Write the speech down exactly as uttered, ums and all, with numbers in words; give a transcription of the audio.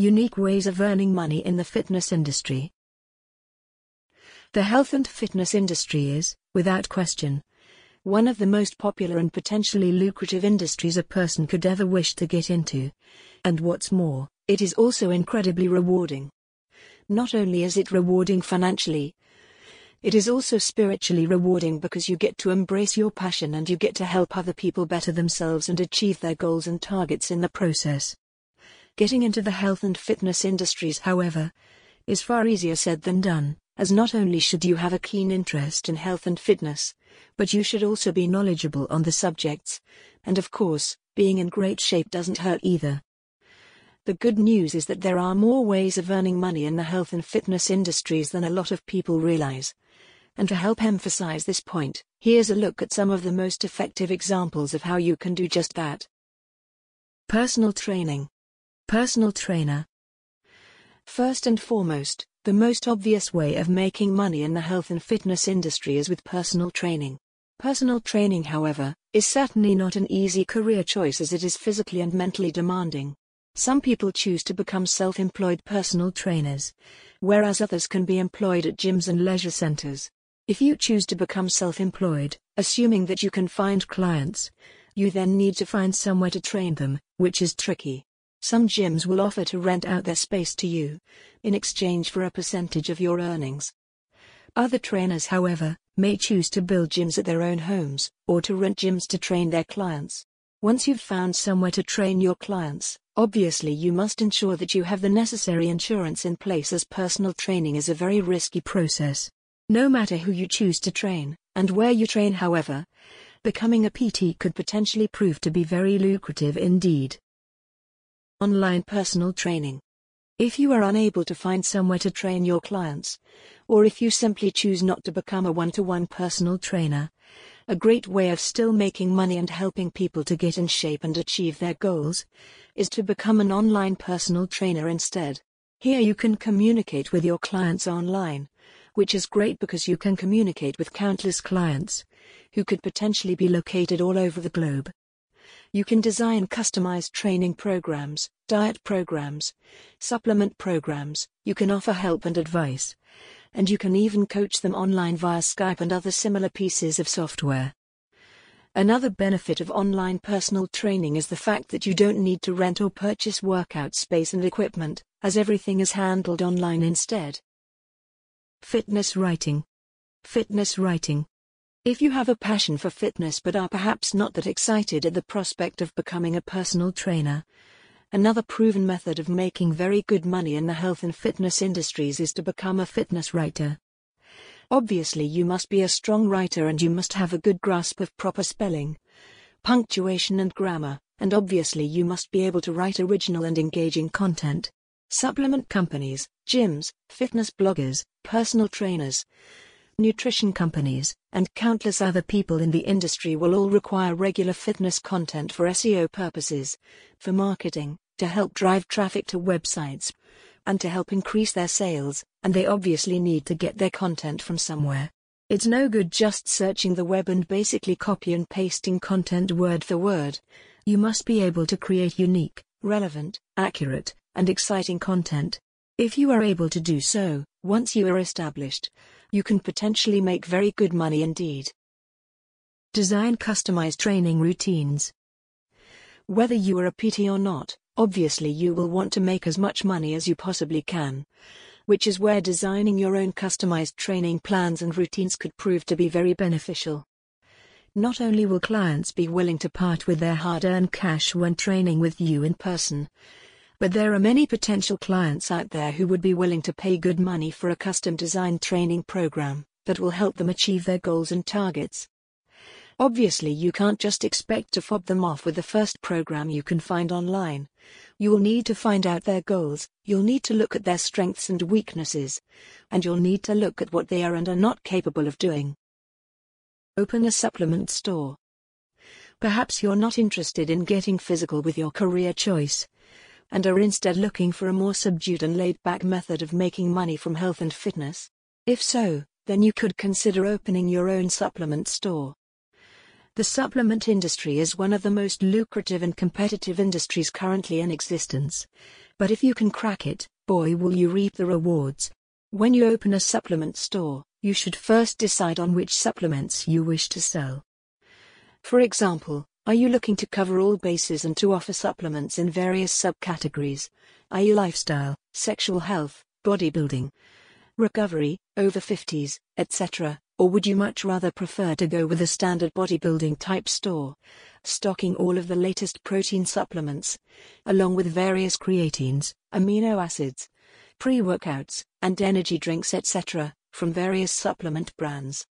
Unique ways of earning money in the fitness industry. The health and fitness industry is, without question, one of the most popular and potentially lucrative industries a person could ever wish to get into. And what's more, it is also incredibly rewarding. Not only is it rewarding financially, it is also spiritually rewarding because you get to embrace your passion and you get to help other people better themselves and achieve their goals and targets in the process. Getting into the health and fitness industries, however, is far easier said than done, as not only should you have a keen interest in health and fitness, but you should also be knowledgeable on the subjects, and of course, being in great shape doesn't hurt either. The good news is that there are more ways of earning money in the health and fitness industries than a lot of people realize. And to help emphasize this point, here's a look at some of the most effective examples of how you can do just that. Personal training. Personal trainer. First and foremost, the most obvious way of making money in the health and fitness industry is with personal training. Personal training, however, is certainly not an easy career choice as it is physically and mentally demanding. Some people choose to become self-employed personal trainers, whereas others can be employed at gyms and leisure centers. If you choose to become self-employed, assuming that you can find clients, you then need to find somewhere to train them, which is tricky. Some gyms will offer to rent out their space to you, in exchange for a percentage of your earnings. Other trainers, however, may choose to build gyms at their own homes, or to rent gyms to train their clients. Once you've found somewhere to train your clients, obviously you must ensure that you have the necessary insurance in place as personal training is a very risky process. No matter who you choose to train, and where you train, however, becoming a P T could potentially prove to be very lucrative indeed. Online personal training. If you are unable to find somewhere to train your clients, or if you simply choose not to become a one-to-one personal trainer, a great way of still making money and helping people to get in shape and achieve their goals is to become an online personal trainer instead. Here you can communicate with your clients online, which is great because you can communicate with countless clients, who could potentially be located all over the globe. You can design customized training programs, diet programs, supplement programs, you can offer help and advice, and you can even coach them online via Skype and other similar pieces of software. Another benefit of online personal training is the fact that you don't need to rent or purchase workout space and equipment, as everything is handled online instead. Fitness writing. Fitness writing. If you have a passion for fitness but are perhaps not that excited at the prospect of becoming a personal trainer, another proven method of making very good money in the health and fitness industries is to become a fitness writer. Obviously, you must be a strong writer and you must have a good grasp of proper spelling, punctuation and grammar, and obviously you must be able to write original and engaging content. Supplement companies, gyms, fitness bloggers, personal trainers, nutrition companies, and countless other people in the industry will all require regular fitness content for S E O purposes, for marketing, to help drive traffic to websites, and to help increase their sales, and they obviously need to get their content from somewhere. It's no good just searching the web and basically copy and pasting content word for word. You must be able to create unique, relevant, accurate, and exciting content. If you are able to do so, once you are established, you can potentially make very good money indeed. Design customized training routines. Whether you are a P T or not, obviously you will want to make as much money as you possibly can, which is where designing your own customized training plans and routines could prove to be very beneficial. Not only will clients be willing to part with their hard-earned cash when training with you in person, but there are many potential clients out there who would be willing to pay good money for a custom-designed training program that will help them achieve their goals and targets. Obviously, you can't just expect to fob them off with the first program you can find online. You will need to find out their goals, you'll need to look at their strengths and weaknesses, and you'll need to look at what they are and are not capable of doing. Open a supplement store. Perhaps you're not interested in getting physical with your career choice, and are instead looking for a more subdued and laid-back method of making money from health and fitness? If so, then you could consider opening your own supplement store. The supplement industry is one of the most lucrative and competitive industries currently in existence, But if you can crack it, boy will you reap the rewards. When you open a supplement store, you should first decide on which supplements you wish to sell. For example, are you looking to cover all bases and to offer supplements in various subcategories? that is lifestyle, sexual health, bodybuilding, recovery, over fifties, et cetera, or would you much rather prefer to go with a standard bodybuilding type store, stocking all of the latest protein supplements, along with various creatines, amino acids, pre-workouts, and energy drinks, et cetera, from various supplement brands?